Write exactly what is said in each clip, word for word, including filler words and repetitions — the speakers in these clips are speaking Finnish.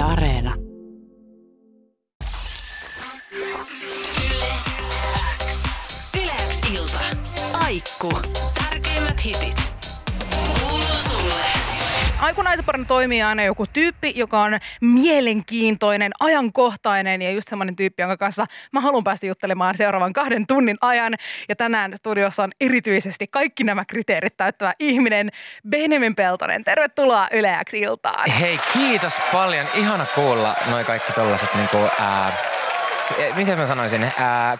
Yle Areena. YleX. YleX ilta. Aikku. Tärkeimmät hitit. Kuuluu sulle. Aikunaisparina toimii aina joku tyyppi, joka on mielenkiintoinen, ajankohtainen ja just semmoinen tyyppi, jonka kanssa mä haluan päästä juttelemaan seuraavan kahden tunnin ajan. Ja tänään studiossa on erityisesti kaikki nämä kriteerit täyttävä ihminen, Benjamin Peltonen. Tervetuloa YleX iltaan. Hei, kiitos paljon. Ihana kuulla noi kaikki tollaiset niinku... Ää... Miten mä sanoisin? Äh,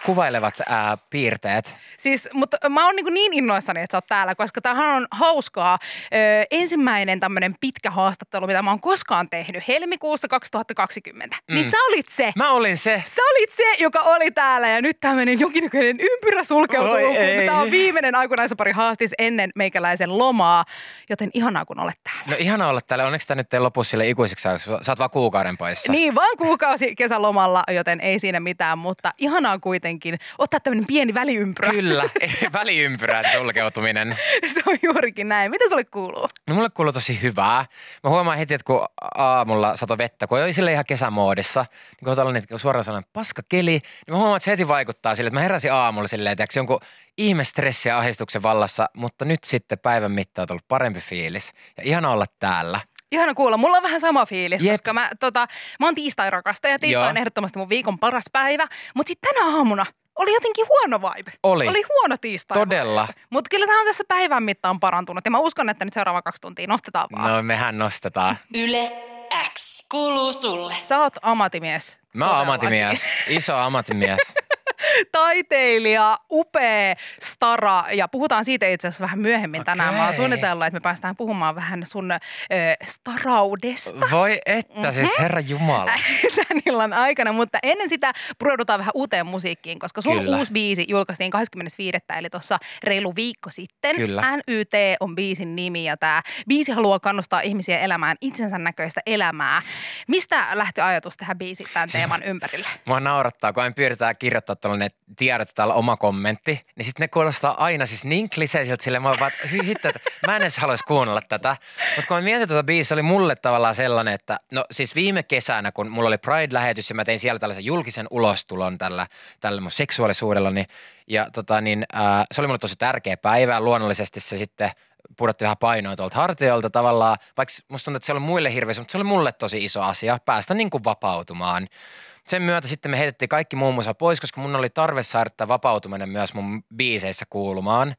kuvailevat äh, piirteet. Siis, mutta mä oon niin, niin innoissani, että sä oot täällä, koska tämähän on hauskaa. Öö, ensimmäinen tämmönen pitkä haastattelu, mitä mä oon koskaan tehnyt, helmikuussa kaksituhattakaksikymmentä. Mm. Niin sä olit se. Mä olin se. Sä olit se, joka oli täällä ja nyt tämmönen jonkinnäköinen ympyrä sulkeutuu. Tää on viimeinen aikunaisapari haastis ennen meikäläisen lomaa, joten ihanaa kun olet täällä. No ihanaa olla täällä. Onneksi tää nyt ei lopu sille ikuisiksi ajaksi. Sä oot vaan kuukauden poissa. Niin, vaan kuukausi kesälomalla, joten ei siinä mitään, mutta ihanaa kuitenkin ottaa tämmöinen pieni väliympyrä. Kyllä, väliympyrän sulkeutuminen. Se on juurikin näin. Mitä sulle kuuluu? No mulle kuuluu tosi hyvää. Mä huomaan heti, että kun aamulla sato vettä, kun oli sille ihan kesämoodissa, niin kun tällainen suoraan sanoen paskakeli, niin mä huomaan, että se heti vaikuttaa sille, että mä heräsin aamulla silleen, että jonkun ihme stressi ja ahdistuksen vallassa, mutta nyt sitten päivän mittaan on tullut parempi fiilis ja ihana olla täällä. Ihana kuulla. Mulla on vähän sama fiilis, Jep. koska mä, tota, mä oon tiistai-rakastaja. Tiistai on ehdottomasti mun viikon paras päivä. Mutta sitten tänä aamuna oli jotenkin huono vibe. Oli. Oli huono tiistai. Todella. Mutta kyllä tämä on tässä päivän mittaan parantunut. Ja mä uskon, että nyt seuraava kaksi tuntia nostetaan vaan. No mehän nostetaan. YleX kuuluu sulle. Sä oot amatimies. Mä oon amatimies. Iso amatimies. Taiteilija, upea stara ja puhutaan siitä itse asiassa vähän myöhemmin okay. tänään. Mä oon suunnitellut, että me päästään puhumaan vähän sun ö, staraudesta. Voi että, mm-hmm. siis herra jumala. Tän illan aikana, mutta ennen sitä pureudutaan vähän uuteen musiikkiin, koska sun Kyllä. uusi biisi julkaistiin kahdeskymmenesviides eli tuossa reilu viikko sitten. Kyllä. N Y T on biisin nimi ja tää biisi haluaa kannustaa ihmisiä elämään itsensä näköistä elämää. Mistä lähti ajatus tehdä biisi tämän teeman ympärille? Mua naurattaa, kun aina pyydetään kirjoittaa ne tiedot, täällä oma kommentti, niin sitten ne kuulostaa aina siis niin kliseisiltä silleen, mä oon vaan, hy, hitto, että mä en edes haluaisi kuunnella tätä. Mutta kun mä mietin tätä biisiä, oli mulle tavallaan sellainen, että no siis viime kesänä, kun mulla oli Pride-lähetys ja mä tein siellä tällaisen julkisen ulostulon tällä, tällä mun seksuaalisuudellani ja tota niin, ää, se oli mulle tosi tärkeä päivä. Luonnollisesti se sitten pudotti vähän painoa tuolta hartioilta tavallaan, vaikka musta tuntuu, että se oli muille hirveä, mutta se oli mulle tosi iso asia, päästä niin kuin vapautumaan. Sen myötä sitten me heitettiin kaikki muun muassa pois, koska mun oli tarve saada tämä vapautuminen myös mun biiseissä kuulumaan,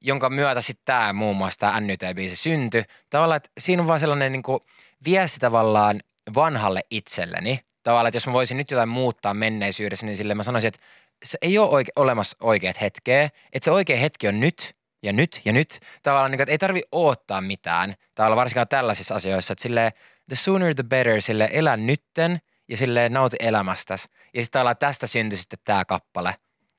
jonka myötä sitten tämä muun muassa tämä N Y T-biisi syntyi. Tavallaan, että siinä on vaan sellainen niin kuin viesti tavallaan vanhalle itselleni. Tavallaan, että jos mä voisin nyt jotain muuttaa menneisyydessä, niin silleen mä sanoisin, että se ei ole oike- olemassa oikeat hetkeä, että se oikea hetki on nyt ja nyt ja nyt. Tavallaan, niin kuin, että ei tarvitse odottaa mitään, tavallaan varsinkaan tällaisissa asioissa, että silleen the sooner the better, silleen elä nytten. Ja silleen nauti elämästäsi. Ja sitten tavallaan tästä syntyi sitten tämä kappale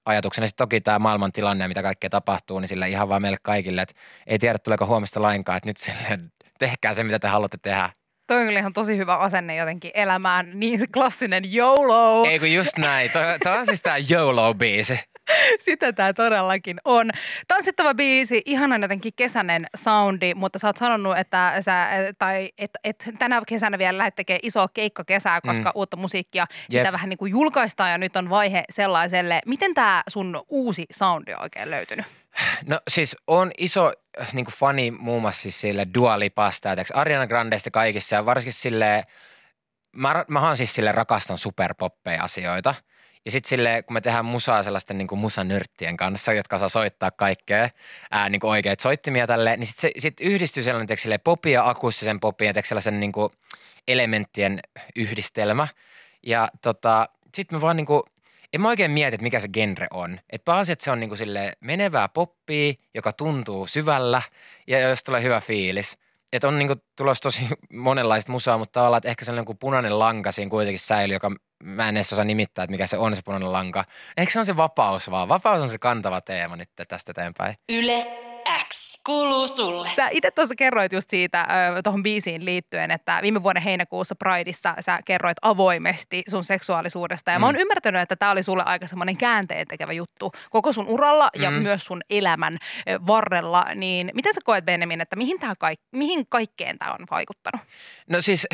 ajatuksena. Sitten toki tämä maailman tilanne ja mitä kaikkea tapahtuu, niin sille ihan vaan meille kaikille, että ei tiedä tuleeko huomista lainkaan, että nyt silleen tehkää se, mitä te haluatte tehdä. Toi on kyllä ihan tosi hyvä asenne jotenkin elämään, niin se klassinen YOLO. Ei kun just näin. Tämä on siis tämä YOLO-biisi. Sitä tämä todellakin on. Tanssittava biisi, ihanan jotenkin kesäinen soundi, mutta sä oot sanonut, että sä, tai, et, et tänä kesänä vielä lähdet tekemään isoa keikkakesää, koska mm. uutta musiikkia Jep. sitä vähän niin kuin julkaistaan ja nyt on vaihe sellaiselle. Miten tämä sun uusi soundi on oikein löytynyt? No siis on iso niin kuin fani muun muassa siis sille Dua Lipasta, Ariana Grandesta kaikissa ja varsinkin silleen, mä, mähän siis sille rakastan superpoppeja asioita. Ja sitten silleen, kun me tehdään musaa sellaisten niin kuin musanörttien kanssa, jotka saa soittaa kaikkea, ää, niin kuin oikeat soittimia tälleen, niin sitten sit yhdistyy sellainen teeksi silleen popin ja akustisen popin ja teeksi sellaisen niin kuin elementtien yhdistelmä. Ja tota, sitten me vaan niin kuin, en mä oikein mieti, että mikä se genre on. Että pääasiassa, että se on niin kuin silleen menevää poppia, joka tuntuu syvällä ja jos tulee hyvä fiilis. Että on niin kuin tulossa tosi monenlaista musaa, mutta tavallaan, että ehkä sellainen kuin punainen lanka siinä kuitenkin säilyy, joka mä en edes osaa nimittää, että mikä se on se punainen lanka. Ehkä se on se vapaus vaan. Vapaus on se kantava teema nyt tästä eteenpäin. YleX kuuluu sulle. Sä itse tuossa kerroit just siitä tuohon biisiin liittyen, että viime vuoden heinäkuussa Prideissa sä kerroit avoimesti sun seksuaalisuudesta. Ja mm. mä oon ymmärtänyt, että tää oli sulle aika semmoinen käänteentekevä juttu koko sun uralla ja mm. myös sun elämän varrella. Niin miten sä koet, Benjamin, että mihin, tää kaik- mihin kaikkeen tää on vaikuttanut? No siis...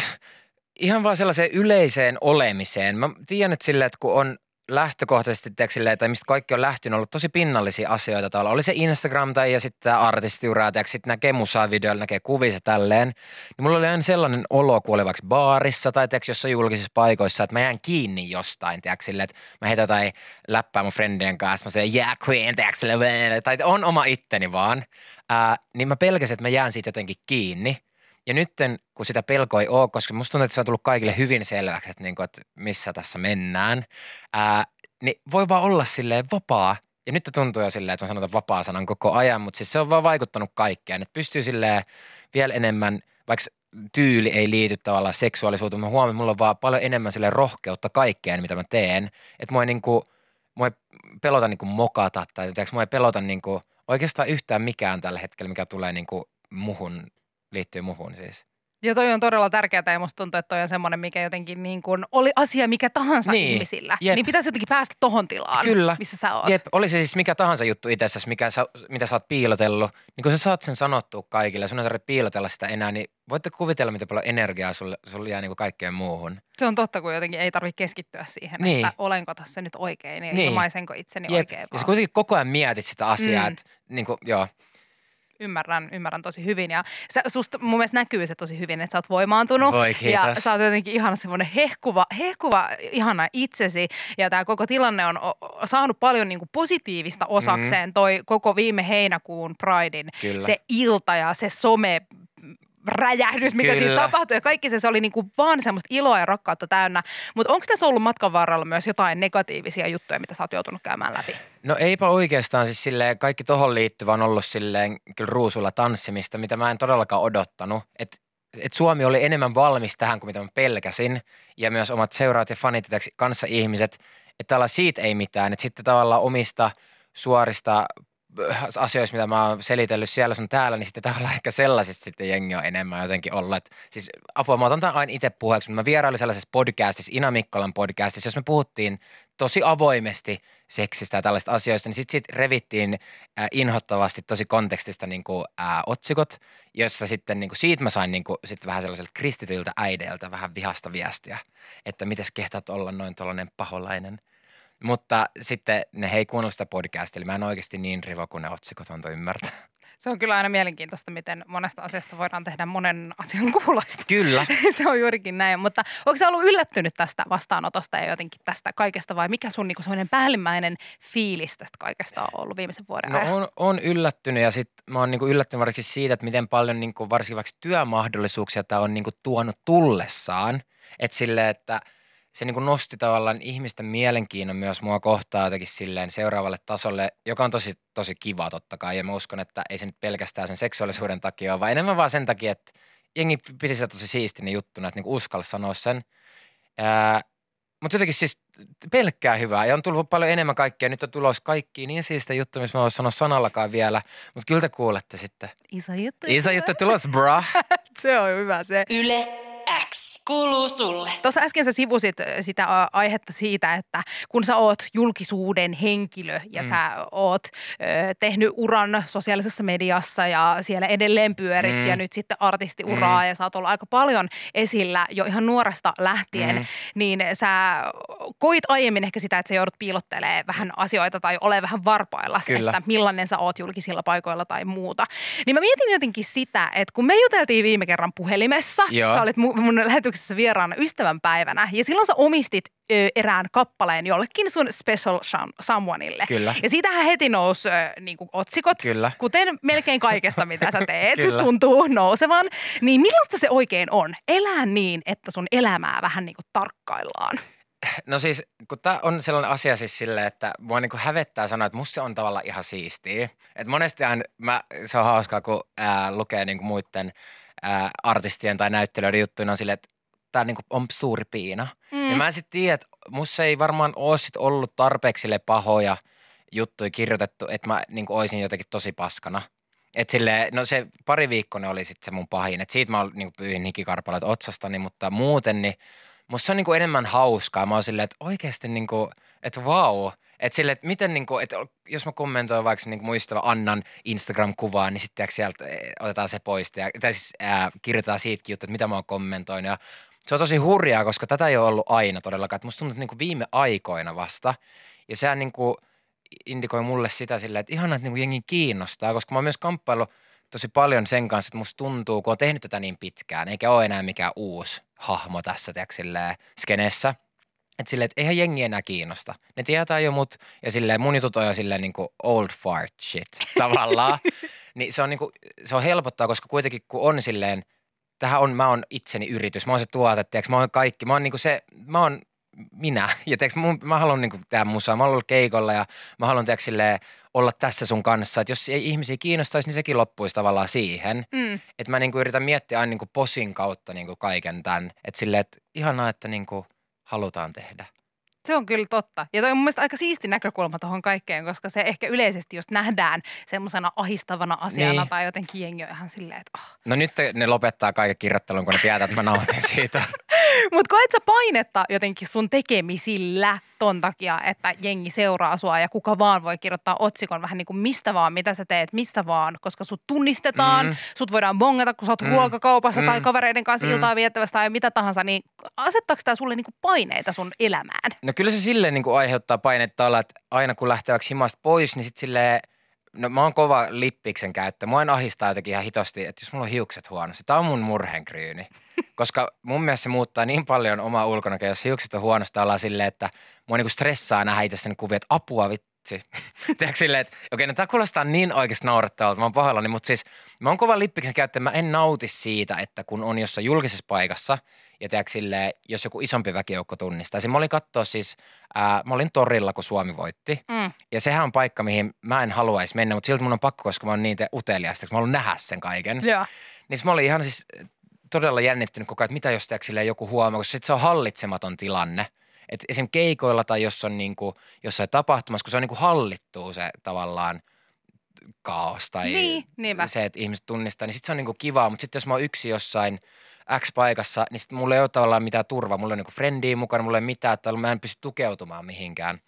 Ihan vaan sellaiseen yleiseen olemiseen. Mä tiedän, että silleen, että kun on lähtökohtaisesti, silleen, tai mistä kaikki on lähtynyt, on ollut tosi pinnallisia asioita tavallaan. Oli se Instagram tai ja sitten tämä artistiura, tai sitten näkee musaa videoilla, näkee kuvissa tälleen. Niin mulla oli aina sellainen olo, kun oli vaikka baarissa tai tiiäks, jossain julkisissa paikoissa, että mä jään kiinni jostain, tiiäks, silleen, että mä heitän jotain läppää mun friendien kanssa, mä silleen, yeah queen, tiiäks, tai on oma itteni vaan. Ää, niin mä pelkäsin, että mä jään siitä jotenkin kiinni. Ja nytten, kun sitä pelkoa ei ole, koska musta tuntuu, että se on tullut kaikille hyvin selväksi, että, niin kuin, että missä tässä mennään, ää, niin voi vaan olla silleen vapaa. Ja nyt tuntuu jo silleen, että mä sanotaan vapaa sanan koko ajan, mutta siis se on vaan vaikuttanut kaikkeen. Että pystyy silleen vielä enemmän, vaikka tyyli ei liity tavallaan seksuaalisuuteen, mä huomaan, että mulla on vaan paljon enemmän silleen rohkeutta kaikkeen, mitä mä teen. Että mua ei, niin kuin, mua ei pelota niin kuin mokata tai tiiäks, mua ei pelota niin kuin, oikeastaan yhtään mikään tällä hetkellä, mikä tulee niin kuin muhun. Liittyy muhun siis. Ja toi on todella tärkeää ja musta tuntuu, että toi on semmoinen, mikä jotenkin niin kuin oli asia mikä tahansa niin, ihmisillä. Jep. Niin pitäisi jotenkin päästä tohon tilaan, kyllä, missä sä oot. Jep. Oli se siis mikä tahansa juttu itsessäsi, mikä sä, mitä sä oot piilotellut. Niin kun sä saat sen sanottua kaikille ja sun ei tarvitse piilotella sitä enää, niin voitte kuvitella, miten paljon energiaa sulle, sulle jää niin kuin kaikkeen muuhun. Se on totta, kun jotenkin ei tarvitse keskittyä siihen, niin, että olenko tässä nyt oikein ja niin, ilmaisenko itseni jep, oikein. Vaan. Ja sä kuitenkin koko ajan mietit sitä asiaa, mm. että niin kuin, joo. Ymmärrän, ymmärrän tosi hyvin ja sä, susta mun mielestä näkyy se tosi hyvin, että sä oot voimaantunut. Voi, ja sä oot jotenkin ihana semmoinen hehkuva, hehkuva, ihana itsesi ja tää koko tilanne on o- saanut paljon niinku positiivista osakseen mm. toi koko viime heinäkuun Pridein kyllä, se ilta ja se some räjähdys, mikä kyllä, siinä tapahtui ja kaikki se, se oli niinku vaan semmoista iloa ja rakkautta täynnä. Mutta onko tässä ollut matkan varrella myös jotain negatiivisia juttuja, mitä sä oot joutunut käymään läpi? No eipä oikeastaan siis silleen, kaikki tohon liittyvä on ollut silleen kyllä ruusulla tanssimista, mitä mä en todellakaan odottanut. Että et Suomi oli enemmän valmis tähän kuin mitä mä pelkäsin ja myös omat seuraat ja fanit kanssa ihmiset, että tavallaan siitä ei mitään. Että sitten tavallaan omista suorista asioissa, mitä mä oon selitellyt siellä sun täällä, niin sitten tavallaan ehkä sellaisista sitten jengi on enemmän jotenkin ollut. Et siis apua, mä otan tämän aina itse puheeksi, mutta mä vierailin sellaisessa podcastissa, Ina Mikkolan podcastissa, jos me puhuttiin tosi avoimesti seksistä ja tällaisista asioista, niin sitten sit revittiin äh, inhottavasti tosi kontekstista niin kuin, äh, otsikot, jossa sitten niin kuin, siitä mä sain niin kuin, sitten vähän sellaiselta kristityiltä äideiltä vähän vihasta viestiä, että mites kehtaat olla noin tollainen paholainen. Mutta sitten ne hei kuunnellut sitä podcastia, eli mä en oikeasti niin rivo, kun ne otsikot antoi ymmärtää. Se on kyllä aina mielenkiintoista, miten monesta asiasta voidaan tehdä monen asian kuulosta. Kyllä. Se on juurikin näin, mutta onko sä ollut yllättynyt tästä vastaanotosta ja jotenkin tästä kaikesta vai mikä sun niinku semmoinen päällimmäinen fiilis tästä kaikesta on ollut viimeisen vuoden ajan? No on, on yllättynyt ja sit mä oon niinku yllättynyt varsinkin siitä, että miten paljon niinku varsinkin vaikka työmahdollisuuksia tää on niinku tuonut tullessaan, että silleen, että se niin kuin nosti tavallaan ihmisten mielenkiinnon myös mua kohtaan jotenkin silleen seuraavalle tasolle, joka on tosi, tosi kiva totta kai. Ja mä uskon, että ei se nyt pelkästään sen seksuaalisuuden takia ole, vaan enemmän vaan sen takia, että jengi piti sitä tosi siistinä juttuna, että niin kuin uskalsi sanoa sen. Ää, mutta jotenkin siis pelkkää hyvää ja on tullut paljon enemmän kaikkea. Nyt on tulos kaikkiin niin siistä juttu, missä mä voin sanoa sanallakaan vielä, mutta kyllä te kuulette sitten. Iso juttu. Iso juttu tulos, bra. Se on hyvä se. Yle. X kuuluu sulle. Tuossa äsken sä sivusit sitä aihetta siitä, että kun sä oot julkisuuden henkilö ja mm. sä oot ö, tehnyt uran sosiaalisessa mediassa ja siellä edelleen pyörit mm. ja nyt sitten artistiuraa mm. ja sä oot ollut aika paljon esillä jo ihan nuoresta lähtien, mm. niin sä koit aiemmin ehkä sitä, että sä joudut piilottelemaan vähän asioita tai ole vähän varpailla, että millainen sä oot julkisilla paikoilla tai muuta. Niin mä mietin jotenkin sitä, että kun me juteltiin viime kerran puhelimessa, joo, sä olit mu- mun lähetyksessä vieraana ystävänpäivänä ja silloin sä omistit ö, erään kappaleen jollekin sun special someoneille. Kyllä. Ja siitähän heti nousi ö, niin kuin otsikot, kyllä, kuten melkein kaikesta, mitä sä teet, tuntuu nousevan. Niin millaista se oikein on? Elää niin, että sun elämää vähän niin kuin tarkkaillaan. No siis, kun tää on sellainen asia siis silleen, että mua niinku hävettää sanoa, että musta se on tavallaan ihan siistiä. Että monestihan mä, se on hauskaa, kun ää, lukee niinku muitten Ää, artistien tai näyttelijöiden juttuina on silleen, että tämä niinku on suuri piina. Mm. Ja mä en sitten tiedä, että musta ei varmaan ole sit ollut tarpeeksi pahoja juttuja kirjoitettu, että mä niinku oisin jotenkin tosi paskana. Että silleen, no se pari viikkoinen oli sitten se mun pahin, että siitä mä niinku pyyhin hikikarpaloita otsastani, mutta muuten niin musta se on niinku enemmän hauskaa. Mä oon silleen, että oikeasti niinku, että vau. Wow. Että silleen, että miten niinku, että jos mä kommentoin vaikka niinku mun ystävä Annan Instagram-kuvaa, niin sitten sieltä otetaan se pois. Ja, tai siis ää, kirjoitetaan siitäkin juttu, että mitä mä oon kommentoinut. Ja Se on tosi hurjaa, koska tätä ei ole ollut aina todellakaan. Että musta tuntuu, että niinku viime aikoina vasta. Ja sehän niinku indikoi mulle sitä silleen, että ihanaa, että niinku jengi kiinnostaa, koska mä oon myös kamppaillut tosi paljon sen kanssa, että musta tuntuu, kun on tehnyt tätä niin pitkään, eikä ole enää mikään uusi hahmo tässä, tiedätkö, silleen skenessä. Että silleen, että eihän jengi enää kiinnosta. Ne tietää jo mut, ja silleen mun jutut on jo silleen niinku old fart shit tavallaan. Niin se on niinku, se on helpottaa, koska kuitenkin kun on silleen, tähän on, mä oon itseni yritys, mä oon se tuote, tiiäks, mä oon kaikki, mä oon niinku se, mä oon minä. Ja tiiäks, mun, mä haluan niinku tehdä musaa, mä haluan olla keikolla ja mä haluan tiiäks silleen olla tässä sun kanssa. Että jos ei ihmisiä kiinnostaisi, niin sekin loppuisi tavallaan siihen. Mm. Että mä niinku yritän miettiä aina niinku posin kautta niinku kaiken tämän. Että silleen, että ihanaa, että niinku halutaan tehdä. Se on kyllä totta. Ja toi on mun mielestä aika siisti näkökulma tuohon kaikkeen, koska se ehkä yleisesti just nähdään semmoisena ahistavana asiana niin. Tai jotenkin jengi on ihan silleen, että oh. No nyt ne lopettaa kaiken kirjoittelun, kun ne tietää, että mä nautin siitä. Mutta koet sä painetta jotenkin sun tekemisillä ton takia, että jengi seuraa sua ja kuka vaan voi kirjoittaa otsikon vähän niin kuin mistä vaan, mitä sä teet, missä vaan, koska sut tunnistetaan, mm. sut voidaan bongata, kun sä oot mm. ruokakaupassa mm. tai kavereiden kanssa mm. iltaa viettävässä tai mitä tahansa, niin asettaako tää sulle niin kuin paineita sun elämään? No kyllä se silleen niin kuin aiheuttaa painetta olla, että aina kun lähtee vaikka himasta pois, niin sit silleen, no mä oon kova lippiksen käyttö. Mua en ahistaa jotenkin ihan hitosti, että jos mulla on hiukset huonosti. Tää on mun murhenkryyni, koska mun mielestä se muuttaa niin paljon omaa ulkonäköä, jos hiukset on huonosta, ollaan silleen, että mua niinku stressaa nähdä itse sen kuvia, että apua vitsi. Tiedätkö silleen, että okei, no tää kuulostaa niin oikeasti naurettavalta, mä oon pahoillani, mutta siis mä oon kova lippiksen käyttö, mä en nauti siitä, että kun on jossain julkisessa paikassa ja tiedätkö silleen, jos joku isompi väkijoukko tunnistaa. Mä olin katsoa siis, ää, mä olin torilla, kun Suomi voitti. Mm. Ja sehän on paikka, mihin mä en haluaisi mennä, mutta silti mun on pakko, koska mä oon niin uteliasta, koska mä haluan nähdä sen kaiken. Ja. Niin mä olin ihan siis todella jännittynyt koko ajan, että mitä jos teeksi joku huomaa, koska sit se on hallitsematon tilanne. Et esim. Keikoilla tai jos on niinku, jossain tapahtumassa, kun se on niinku hallittuu se tavallaan kaos tai niin, niin se, että ihmiset tunnistaa, niin sit se on niinku kivaa. Mutta sitten jos mä oon yksi jossain X-paikassa, niin sit mulla ei ole tavallaan mitään turvaa. Mulla ei ole niinku friendiä mukana, mulla ei mitään, että mä en pysty tukeutumaan mihinkään.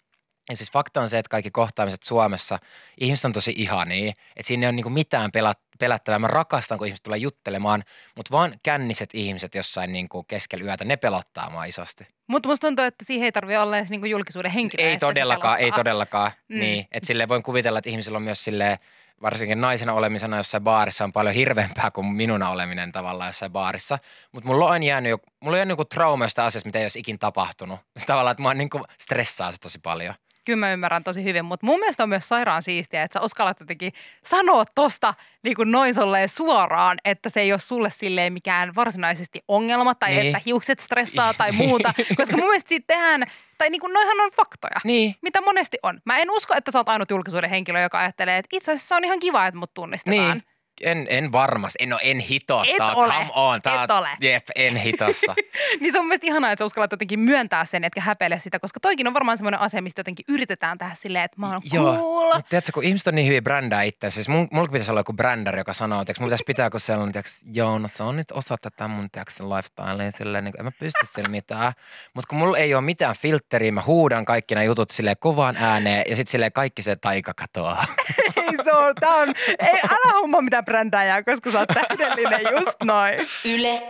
Ja siis fakta on se, että kaikki kohtaamiset Suomessa, ihmiset on tosi ihania, että siinä ei ole niinku mitään pelättävää. Mä rakastan, kun ihmiset tulee juttelemaan, mutta vaan känniset ihmiset jossain niinku keskellä yötä, ne pelottaa mua isosti. Mutta musta tuntuu, että siihen ei tarvitse olla edes niinku julkisuuden henkilöä. Ei todellakaan, ei todellakaan. Mm. Niin, että silleen voin kuvitella, että ihmisillä on myös silleen, varsinkin naisena olemisena jossain baarissa on paljon hirveämpää kuin minuna oleminen tavallaan jossain baarissa. Mutta mulla on jäänyt joku, mulla on jäänyt joku trauma jostain asiasta, mitä ei olisi ikin tapahtunut. Tavallaan, että mua niinku stressaa se tosi paljon. Kyllä mä ymmärrän tosi hyvin, mutta mun mielestä on myös sairaan siistiä, että sä uskallat jotenkin sanoa tosta niin kuin noin solleen suoraan, että se ei ole sulle silleen mikään varsinaisesti ongelma tai niin. Että hiukset stressaa tai muuta, koska mun mielestä siitä tehdään, tai niin kuin noihan on faktoja, niin. Mitä monesti on. Mä en usko, että sä oot ainut julkisuuden henkilö, joka ajattelee, että itse asiassa se on ihan kiva, että mut tunnistetaan. Niin. En, en varmasti. No en hitossa. Et ole. Come on. Tää, et ole. Jep, en hitossa. Niin se on mielestäni ihanaa, että sä uskallat jotenkin myöntää sen, etkä häpeile sitä, koska toikin on varmaan semmoinen asia, mistä jotenkin yritetään tehdä silleen, että mä oon cool. Mutta tiedätkö, kun ihmiset on niin hyviä brändää itseänsä, siis mun, mulla pitäisi olla joku brändäri, joka sanoo, että mun pitäisi pitää, kun siellä on, tiiäks, joo, no se on nyt osa tätä mun, tiiäks, lifestyle, silleen, niin kuin, en mä pysty sille mitään. Mutta kun mulla ei ole mitään filtteriä, mä huudan kaikki nämä jutut silleen kovaan ääneen ja sit silleen kaikki se taika katoaa. Ei se on, tää on, ei, älä homma mitään brändääjää, koska sä oot täydellinen just noin. Yle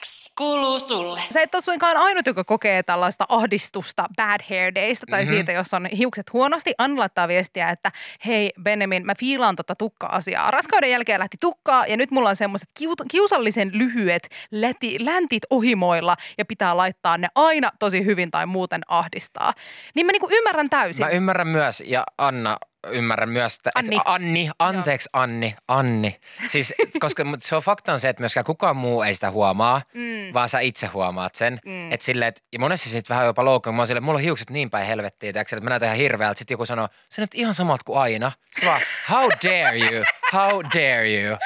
X kuuluu sulle. Sä et ole suinkaan ainut, joka kokee tällaista ahdistusta bad hair daysta tai mm-hmm. siitä, jos on hiukset huonosti. Anna laittaa viestiä, että hei Benjamin, mä fiilaan tota tukka-asiaa. Raskauden jälkeen lähti tukkaa ja nyt mulla on semmoiset kiusallisen lyhyet läti, läntit ohimoilla ja pitää laittaa ne aina tosi hyvin tai muuten ahdistaa. Niin mä niinku ymmärrän täysin. Mä ymmärrän myös ja Anna ymmärrän myös, että Anni, et, Anni anteeksi Joo. Anni, Anni. Siis, koska se on fakta on se, että myöskään kukaan muu ei sitä huomaa, mm. vaan sä itse huomaat sen. Mm. Et sille, et, ja monesti sitten vähän jopa loukkaan, mä oon silleen, mulla on hiukset niin päin helvettiin, että mä näytän ihan hirveältä. Sitten joku sanoo, sä nyt ihan samalta kuin aina. Sä vaan, how dare you, how dare you.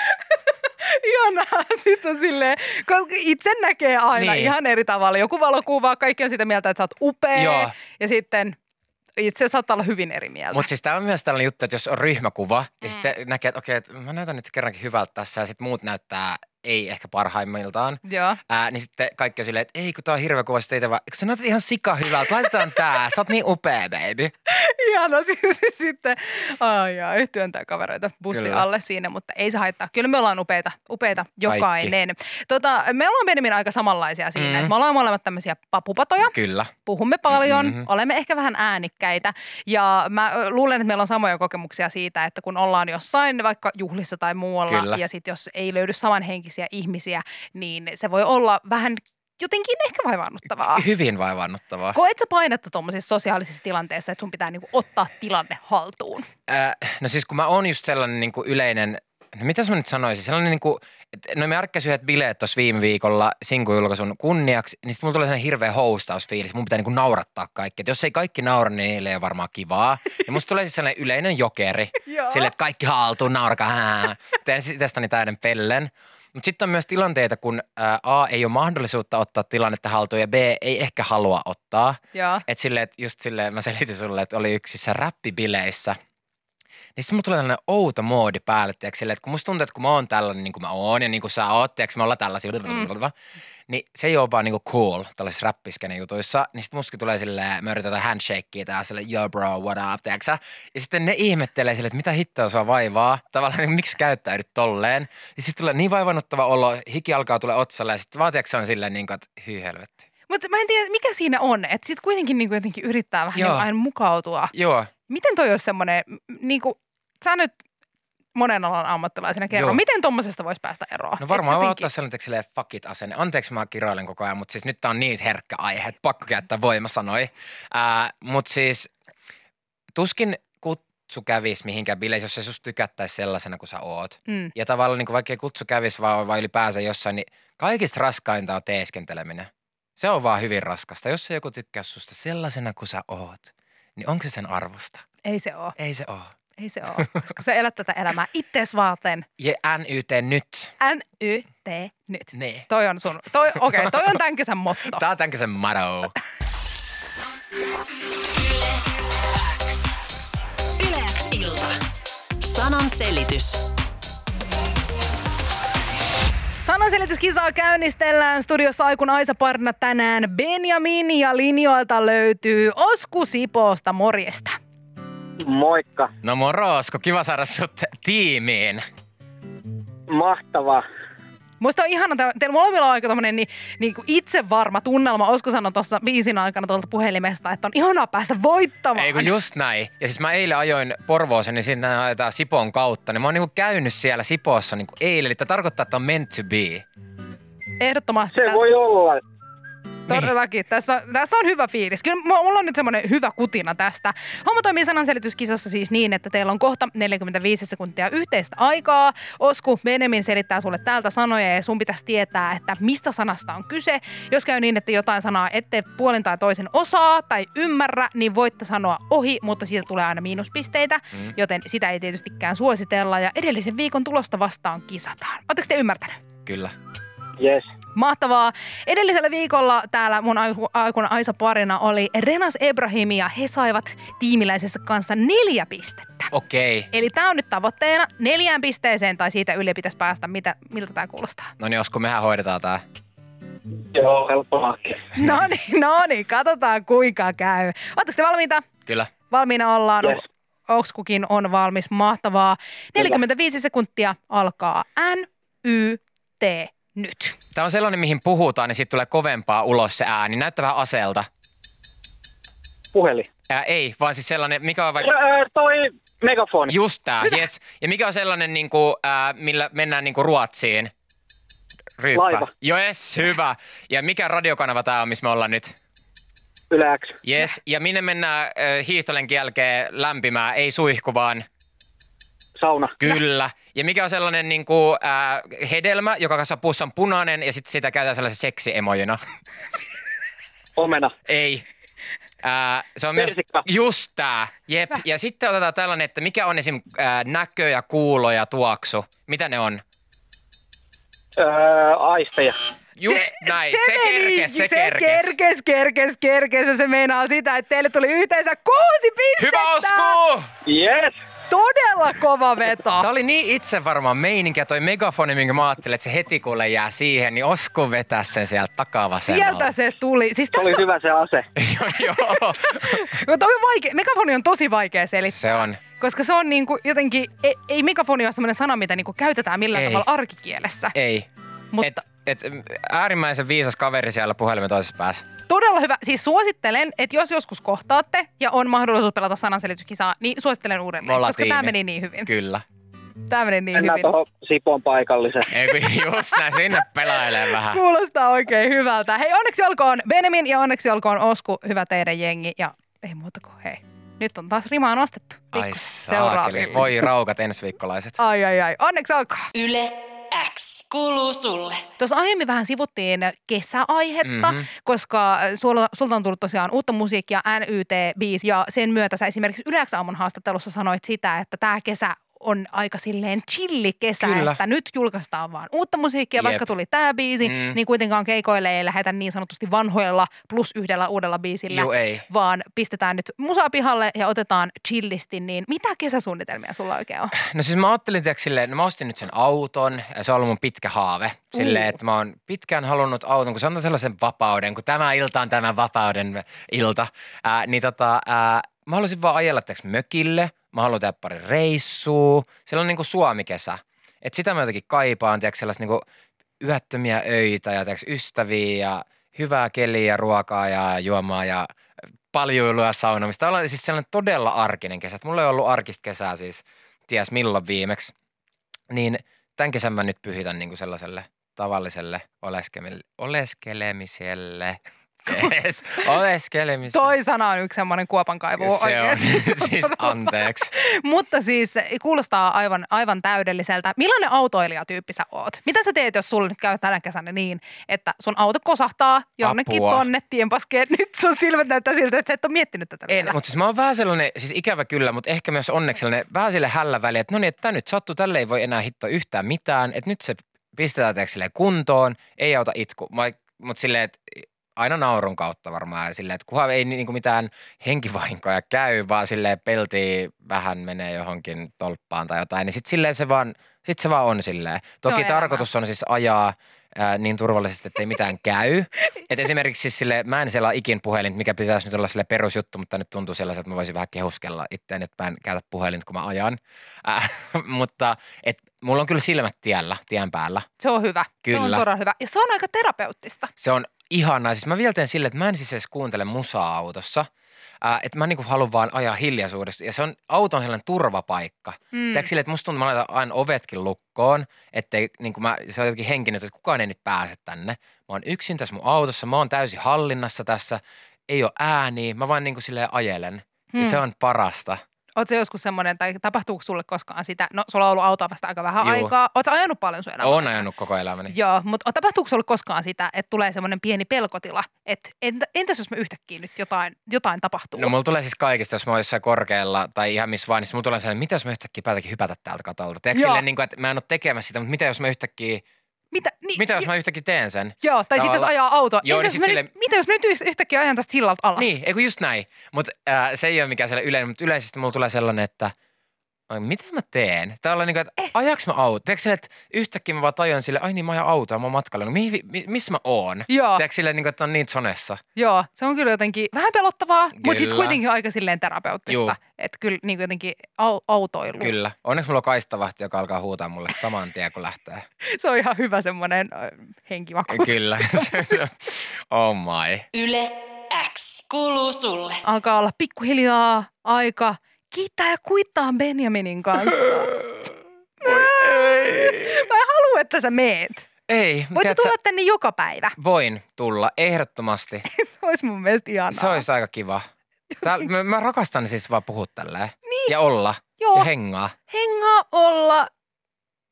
Ihanaa, sit on silleen, koska itse näkee aina niin. Ihan eri tavalla. Joku valokuvaa, kaikki on sitä mieltä, että sä oot upea Joo. ja sitten... Itse saattaa olla hyvin eri mieltä. Mutta siis tämä on myös tällainen juttu, että jos on ryhmäkuva mm. ja sitten näkee, että okei, okay, mä näytän nyt kerrankin hyvältä tässä ja sitten muut näyttää ei ehkä parhaimmiltaan. Joo. Ää, niin sitten kaikki on silleen, että ei kun tää on hirveä kuva, sitten ei vaan, kun sä näytät ihan sika hyvältä, laitetaan tää, sä oot niin upea, baby. Ihana, siis sitten, ai ai, työntää kavereita bussi kyllä. alle siinä, mutta ei se haittaa. Kyllä me ollaan upeita, upeita jokainen. Tota, me ollaan Benjamin aika samanlaisia siinä, mm-hmm. että me ollaan molemmat tämmöisiä papupatoja. Kyllä. Puhumme paljon, mm-hmm. olemme ehkä vähän äänikkäitä ja mä luulen, että meillä on samoja kokemuksia siitä, että kun ollaan jossain vaikka juhlissa tai muualla kyllä. ja sitten jos ei löydy samanhenkisiä ihmisiä, niin se voi olla vähän jotenkin ehkä vaivaannuttavaa. Hyvin vaivaannuttavaa. Koet sä painetta tuommoisissa sosiaalisissa tilanteissa, että sun pitää niinku ottaa tilanne haltuun? Äh, no siis kun mä oon just sellainen niinku yleinen, no mitäs mä nyt sanoisin, sellainen niinku, että no me arkkäsyhät bileet tuossa viime viikolla sinkujulkaisun kunniaksi, niin sit mulla tulee sellainen hirveä hostausfiilis, mun pitää niinku naurattaa kaikki. Et jos ei kaikki naura, niin niille ei ole varmaan kivaa. Ja musta tulee siis sellainen yleinen jokeri, silleen, että kaikki haltuun, naurakaa, teen tästäni täyden pellen. Mutta sitten on myös tilanteita, kun ä, A, ei ole mahdollisuutta ottaa tilannetta haltuun ja B, ei ehkä halua ottaa. Että silleen, et just silleen, mä selitin sulle, että oli yksissä räppibileissä. Niin sitten mulla tulee tällainen outo moodi päälle, tiiäks, silleen, että kun musta tuntuu, että kun mä oon tällainen, niin kuin mä oon ja niin kuin sä oot, tiiäks, me ollaan tällaisia, mm. niin se ei ole vaan niin kuin cool tällaisissa räppiskäinen jutuissa. Niin sitten musta tulee silleen, mä yritän handshakea täällä silleen, yo bro, what up, tiiäks. Ja sitten ne ihmettelee silleen, että mitä hittoa sua vaivaa, tavallaan miksi käyttäydyt tolleen. Ja sitten tulee niin vaivannuttava olo, hiki alkaa tulla otsalle ja sitten vaan tiiäks, se on silleen niin kuin, että hyy helvetti. Mutta mä en tiedä, mikä siinä on, että sitten kuitenkin niin kuin jotenkin yrittää vähän niin aina mukautua. Joo. Miten toi olisi semmoinen, niin kuin, sä nyt monen alan ammattilaisena kerro, joo. miten tommosesta voisi päästä eroon? No varmaan vaan ottaa sellainen fuck it -asenne. Anteeksi, mä kiroilen koko ajan, mutta siis nyt tää on niin herkkä aihe, että pakko käyttää voimasanoi. Äh, mutta siis tuskin kutsu kävisi mihinkään bileissä, jos se susta tykättäisi sellaisena kuin sä oot. Mm. Ja tavallaan niin vaikka kutsu kävisi vaan, vaan ylipäänsä jossain, niin kaikista raskainta on teeskenteleminen. Se on vaan hyvin raskasta. Jos se joku tykkää susta sellaisena kuin sä oot, niin onko se sen arvosta? Ei se oo. Ei se oo. Ei se oo, koska sä elät tätä elämää ittees varten. Ja N Y T nyt. N Y T nyt. Niin. Toi on sun, toi, okei, okay, toi on tän kesän motto. Tää on tän kesän motto. YleX. YleX ilta. Sanan selitys. Sananselityskisaa käynnistellään studiossa Aikun Aisa Parna tänään. Benjamin ja linjoilta löytyy Osku Sipoosta. Morjesta. Moikka. No moro Osku, kiva saada sut tiimiin. Mahtavaa. Musta on ihana, teillä molemmilla on aika tommonen niin, niin kuin itsevarma tunnelma. Osku sanoi tuossa biisin aikana tuolta puhelimesta, että on ihanaa päästä voittamaan. Eikö just näin. Ja siis mä eilen ajoin Porvooseen, niin sinne ajetaan Sipoon kautta. Niin mä oon niinku käynyt siellä Sipoossa niinku eilen. Eli tämä tarkoittaa, että on meant to be. Ehdottomasti. Se tässä voi olla. Todellakin. Tässä on, tässä on hyvä fiilis. Kyllä mulla on nyt semmoinen hyvä kutina tästä. Homma toimii sananselityskisassa siis niin, että teillä on kohta neljäkymmentäviisi sekuntia yhteistä aikaa. Osku, Benjamin selittää sulle täältä sanoja ja sun pitäisi tietää, että mistä sanasta on kyse. Jos käy niin, että jotain sanaa ette puolin tai toisen osaa tai ymmärrä, niin voitte sanoa ohi, mutta siitä tulee aina miinuspisteitä, mm. joten sitä ei tietystikään suositella. Ja edellisen viikon tulosta vastaan kisataan. Oletteko te ymmärtäneet? Kyllä. Yes. Mahtavaa. Edellisellä viikolla täällä mun Aikuna Aisa Parina oli Renas Ebrahimi ja he saivat tiimiläisessä kanssa neljä pistettä. Okei. Okay. Eli tää on nyt tavoitteena neljään pisteeseen tai siitä yli pitäisi päästä. Mitä, miltä tää kuulostaa? No niin, Osku, mehän hoidetaan tää. Joo, helpomasti. No niin, no niin, katsotaan kuinka käy. Ootteko te valmiita? Kyllä. Valmiina ollaan. Yes. Oskukin on valmis. Mahtavaa. neljäkymmentäviisi sekuntia alkaa N Y T. Nyt. Tämä on sellainen, mihin puhutaan, niin siitä tulee kovempaa ulos se ääni. Näyttää vähän aseelta. Puhelin. Ää, ei, vaan siis sellainen, mikä on vaikka Ää, toi megafoni. Just tää, jes. Ja mikä on sellainen, niin kuin, ää, millä mennään niin kuin Ruotsiin? Ryyppä. Laiva. Jes, hyvä. Ja mikä radiokanava tää on, missä me ollaan nyt? YleX. Jes, ja minne mennään äh, hiihtolenkin jälkeen lämpimään? Ei suihku, vaan sauna. Kyllä. Ja mikä on sellainen niin kuin, äh, hedelmä, joka kanssa puussa on punainen ja sitten sitä käytetään sellaisen seksiemojona? Omena. Ei. Äh, se on Persikka. Myös just tää. Jep. Väh. Ja sitten otetaan tällainen, että mikä on esim. Äh, näkö ja kuulo ja tuoksu? Mitä ne on? Öö, aisteja. Just se, näin, se, se kerkes, se, se kerkes. Se kerkes, kerkes, kerkes ja se meinaa sitä, että teille tuli yhteensä kuusi pistettä. Hyvä Osku! Yes. todella kova veto. Tämä oli niin itsevarma meininki ja toi megafoni, minkä mä ajattelin, että se heti kuule jää siihen, niin osko vetää sen sieltä takavasemmalta. Sieltä se tuli. Siis tässä... Oli hyvä se ase. Joo, joo. Megafoni on tosi vaikea selittää. Se on. Koska se on niin kuin jotenkin, ei, ei megafoni ole semmoinen sana, mitä niin kuin käytetään millään ei. tavalla arkikielessä. Ei. Mutta... Et, et, äärimmäisen viisas kaveri siellä puhelimen toisessa päässä. Todella hyvä. Siis suosittelen, että jos joskus kohtaatte ja on mahdollisuus pelata sananselityskisaa, niin suosittelen uudelleen, koska tiimi. Tämä meni niin hyvin. Kyllä. Tämä meni niin Mennään hyvin. Mennään tuohon Sipon paikalliseen. Eikö just näin, sinne pelailee vähän. Kuulostaa oikein hyvältä. Hei, onneksi olkoon Benjamin ja onneksi olkoon Osku. Hyvä teidän jengi ja ei muuta kuin hei. Nyt on taas rimaa nostettu. Ai saakeli. Voi raukat ensiviikkolaiset. Ai ai ai. Onneksi olkoon. Yle X kuuluu sulle. Tuossa aiemmin vähän sivuttiin kesäaihetta, mm-hmm. koska sulla, sulta on tullut tosiaan uutta musiikkia, N Y T-biisi, ja sen myötä sä esimerkiksi YleX aamun haastattelussa sanoit sitä, että tää kesä on aika silleen chilli kesä, Kyllä. että nyt julkaistaan vaan uutta musiikkia, Jep. vaikka tuli tää biisi, mm. niin kuitenkaan keikoille ei lähetä niin sanotusti vanhoilla plus yhdellä uudella biisillä, Juu, ei. vaan pistetään nyt musaa pihalle ja otetaan chillisti, niin mitä kesäsuunnitelmia sulla oikein on? No siis mä ajattelin tiiäks silleen, no mä ostin nyt sen auton, ja se on ollut mun pitkä haave, silleen, mm. että mä oon pitkään halunnut auton, kun se on sellaisen vapauden, kun tämä ilta on tämän vapauden ilta, ää, niin tota, ää, mä halusin vaan ajella tiiäks mökille, mä haluan tehdä pari reissua. Siellä on niinku suomikesä. Et sitä mä jotenkin kaipaan, tiedätkö, sellaista niinku yöttömiä öitä ja tiedätkö, ystäviä ja hyvää keliä ja ruokaa ja juomaa ja paljuilua ja saunomista. Tämä on siis sellainen todella arkinen kesä. Et mulla ei ollut arkista kesää siis ties milloin viimeksi. Niin tämän kesän mä nyt pyhitän niinku sellaiselle tavalliselle oleskele- oleskelemiselle. Yes, oleskelemisen. Toi sana on yksi semmoinen kuopankaivu oikeasti. Se on, siis anteeksi. Mutta siis kuulostaa aivan, aivan täydelliseltä. Millainen autoilijatyyppi sä oot? Mitä sä teet, jos sulla nyt käy tänä kesänä niin, että sun auto kosahtaa jonnekin Apua. tonne tienpaskeen? Nyt sun silmät näyttää siltä, että sä et ole miettinyt tätä en, vielä. Mutta siis mä oon vähän sellainen, siis ikävä kyllä, mutta ehkä myös onneksi sellainen vähän sille hällä väliin, että no niin, että tää nyt sattuu, tälle ei voi enää hittoa yhtään mitään. Että nyt se pistetään teeksi silleen kuntoon, ei auta itku. Mutta silleen, että... Aina naurun kautta varmaan silleen, että kunhan ei niinku mitään henkivahinkoja käy, vaan silleen pelti vähän menee johonkin tolppaan tai jotain, niin sit silleen se vaan, sit se vaan on silleen. Toki tarkoitus on siis ajaa ää, niin turvallisesti, ettei mitään käy. Et esimerkiksi siis silleen, mä en selaa ikin puhelin, mikä pitäisi nyt olla silleen perusjuttu, mutta nyt tuntuu sellaiselta, että mä voisin vähän kehuskella itteen, että mä en käytä puhelinta, kun mä ajan. Äh, mutta et mulla on kyllä silmät tiellä, tien päällä. Se on hyvä. Kyllä. Se on todella hyvä. Ja se on aika terapeuttista. Se on ihanaa. Siis mä vielä teen silleen, että mä en siis edes kuuntele musaa autossa. Äh, että mä niinku haluan vaan ajaa hiljaisuudesta. Ja se on, auto on sellainen turvapaikka. Mm. Tiedätkö silleen, että musta tuntuu, että mä laitan aina ovetkin lukkoon. Että niinku mä, se on jotenkin henkinen, että kukaan ei nyt pääse tänne. Mä oon yksin tässä mun autossa. Mä oon täysin hallinnassa tässä. Ei ole ääniä. Mä vaan niinku silleen ajelen. Mm. Ja se on parasta. Oot se joskus semmoinen, tai tapahtuuko sulle koskaan sitä, no sulla on ollut autoa vasta aika vähän Juu. aikaa. Oot sä ajanut paljon sun elämäni? Oon ajanut koko elämäni. Joo, mutta tapahtuuko sulle koskaan sitä, että tulee semmoinen pieni pelkotila, että entäs jos me yhtäkkiä nyt jotain, jotain tapahtuu? No mulla tulee siis kaikista, jos mä oon jossain korkealla tai ihan missä vaan, niin mulla tulee sellainen, mitä jos mä yhtäkkiä päätäkin hypätä täältä katolta? Tiedätkö silleen, niin kuin, että mä en ole tekemässä sitä, mutta mitä jos mä yhtäkkiä... Mitä, niin, mitä jos mä yhtäkkiä teen sen? Joo, tai sitten jos ajaa auto. Joo, niin jos sit sille... nyt, mitä jos mä nyt yhtäkkiä ajan tästä sillalta alas? Niin, eikö just näin. Mutta äh, se ei ole mikään sellainen yleinen, mutta yleisesti mulla tulee sellainen, että ai, mitä mä teen? Tää on niin kuin, että eh. ajaks mä auto? Tiedätkö silleen, että yhtäkkiä mä vaan tajuan silleen, ai niin mä ajan autoa, mä oon matkalla. No, mihin, mi, missä mä oon? Joo. Tiedätkö silleen, niin kuin, että on niin sonessa? Joo, se on kyllä jotenkin vähän pelottavaa, kyllä. mutta sitten kuitenkin aika silleen terapeuttista. Että kyllä niin kuin jotenkin au- autoilu. Kyllä. Onneksi mulla on kaistavahti, joka alkaa huutaa mulle saman tien, kun lähtee. Se on ihan hyvä semmoinen henkivakuutus. Kyllä. Oh my. Yle X kuuluu sulle. Alkaa olla pikkuhiljaa aika... Kiittää ja kuittaa Benjaminin kanssa. Voi ei. Mä en halua, että sä meet. Ei. Voit sä tulla tänne joka päivä? Voin tulla, ehdottomasti. Se olisi mun mielestä ihanaa. Se olisi aika kiva. Tää, mä, mä rakastan siis vaan puhua tälleen. Niin. Ja olla. Joo. Ja hengaa. Hengaa, olla,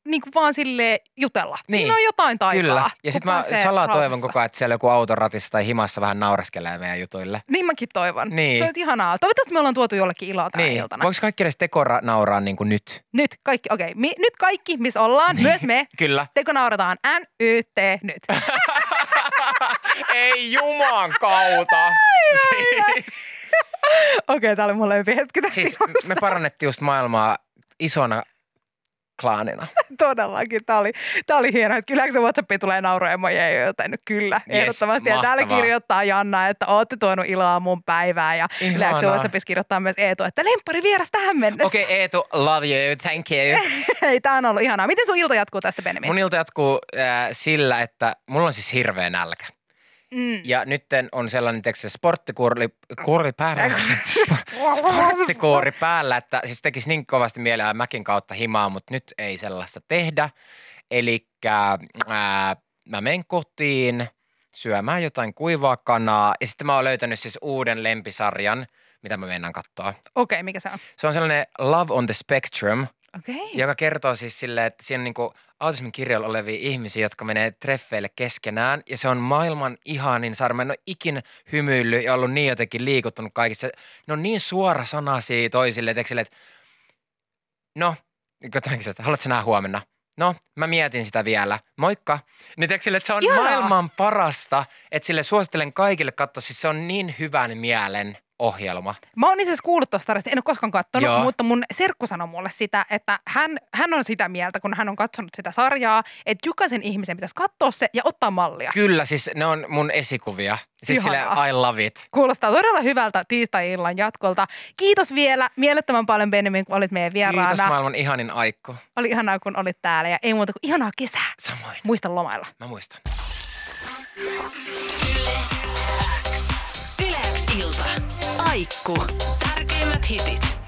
niin kuin vaan silleen jutella. Niin. Siinä on jotain taikaa. Kyllä. Ja sit mä salaa toivon koko ajan, että siellä joku autoratissa tai himassa vähän naureskelee meidän jutuille. Niin mäkin toivon. Niin. Se on ihanaa. Toivottavasti me ollaan tuotu jollekin iloa tänä niin. iltana. Voiko kaikki edes tekonauraa niin kuin nyt? Nyt kaikki, okei. Okay. Nyt kaikki, missä ollaan, niin. myös me. Kyllä. Tekonaurataan N Y T nyt. Ei juman kautta. Siis. Okei, okay, tää oli mun lempi hetki tästä. Siis me parannettiin just maailmaa isona klaanina. Todellakin. Tämä oli, tämä oli hienoa. Kyllähän se WhatsAppiin tulee nauroemoja, joten kyllä, yes, ehdottomasti. Mahtavaa. Ja täällä kirjoittaa Janna, että ootte tuonut iloa mun päivään. Ja yleensä se WhatsAppissa kirjoittaa myös Eetu, että lemppari vieras tähän mennessä. Okei okay, Eetu, love you, thank you. Ei, tämä on ollut ihanaa. Miten sun ilta jatkuu tästä, Benjamin? Mun ilta jatkuu äh, sillä, että mulla on siis hirveä nälkä. Mm. Ja nytten on sellainen teksti sporttikuuri kuuri päällä, sporttikuuri päällä, että siis tekisi niin kovasti mieleen mäkin kautta himaa, mutta nyt ei sellaista tehdä. Elikkä ää, mä menen kotiin syömään jotain kuivaa kanaa ja sitten mä oon löytänyt siis uuden lempisarjan, mitä mä mennään katsoa. Okei, okay, mikä se on? Se on sellainen Love on the Spectrum. Okay. Joka kertoo siis silleen, että siinä on niinku autismin kirjoilla olevia ihmisiä, jotka menee treffeille keskenään. Ja se on maailman ihanin sarja. Mä en ole ikin hymyillyt ja ollut niin jotenkin liikuttunut kaikista. Ne on niin suora sanaisia toisille, että silleen, että no, että haluatko nää huomenna? No, mä mietin sitä vielä. Moikka. Niin teksille, että se on Jaa. maailman parasta, että sille suosittelen kaikille katsoa. Siis se on niin hyvän mielen ohjelma. Mä oon itse asiassa kuullut tuosta tarjasta, en ole koskaan katsonut, Joo. mutta mun serkku sanoi mulle sitä, että hän, hän on sitä mieltä, kun hän on katsonut sitä sarjaa, että jokaisen ihmisen pitäisi katsoa se ja ottaa mallia. Kyllä, siis ne on mun esikuvia. Siis sillä I love it. Kuulostaa todella hyvältä tiistai-illan jatkolta. Kiitos vielä mielettömän paljon, Benjamin, kun olit meidän vieraana. Kiitos, maailman ihanin Aikku. Oli ihanaa, kun olit täällä ja ei muuta kuin ihanaa kesää. Samoin. Muista lomailla. Mä muistan. YleX. YleX ilta. Aikku. Tärkeimmät hitit.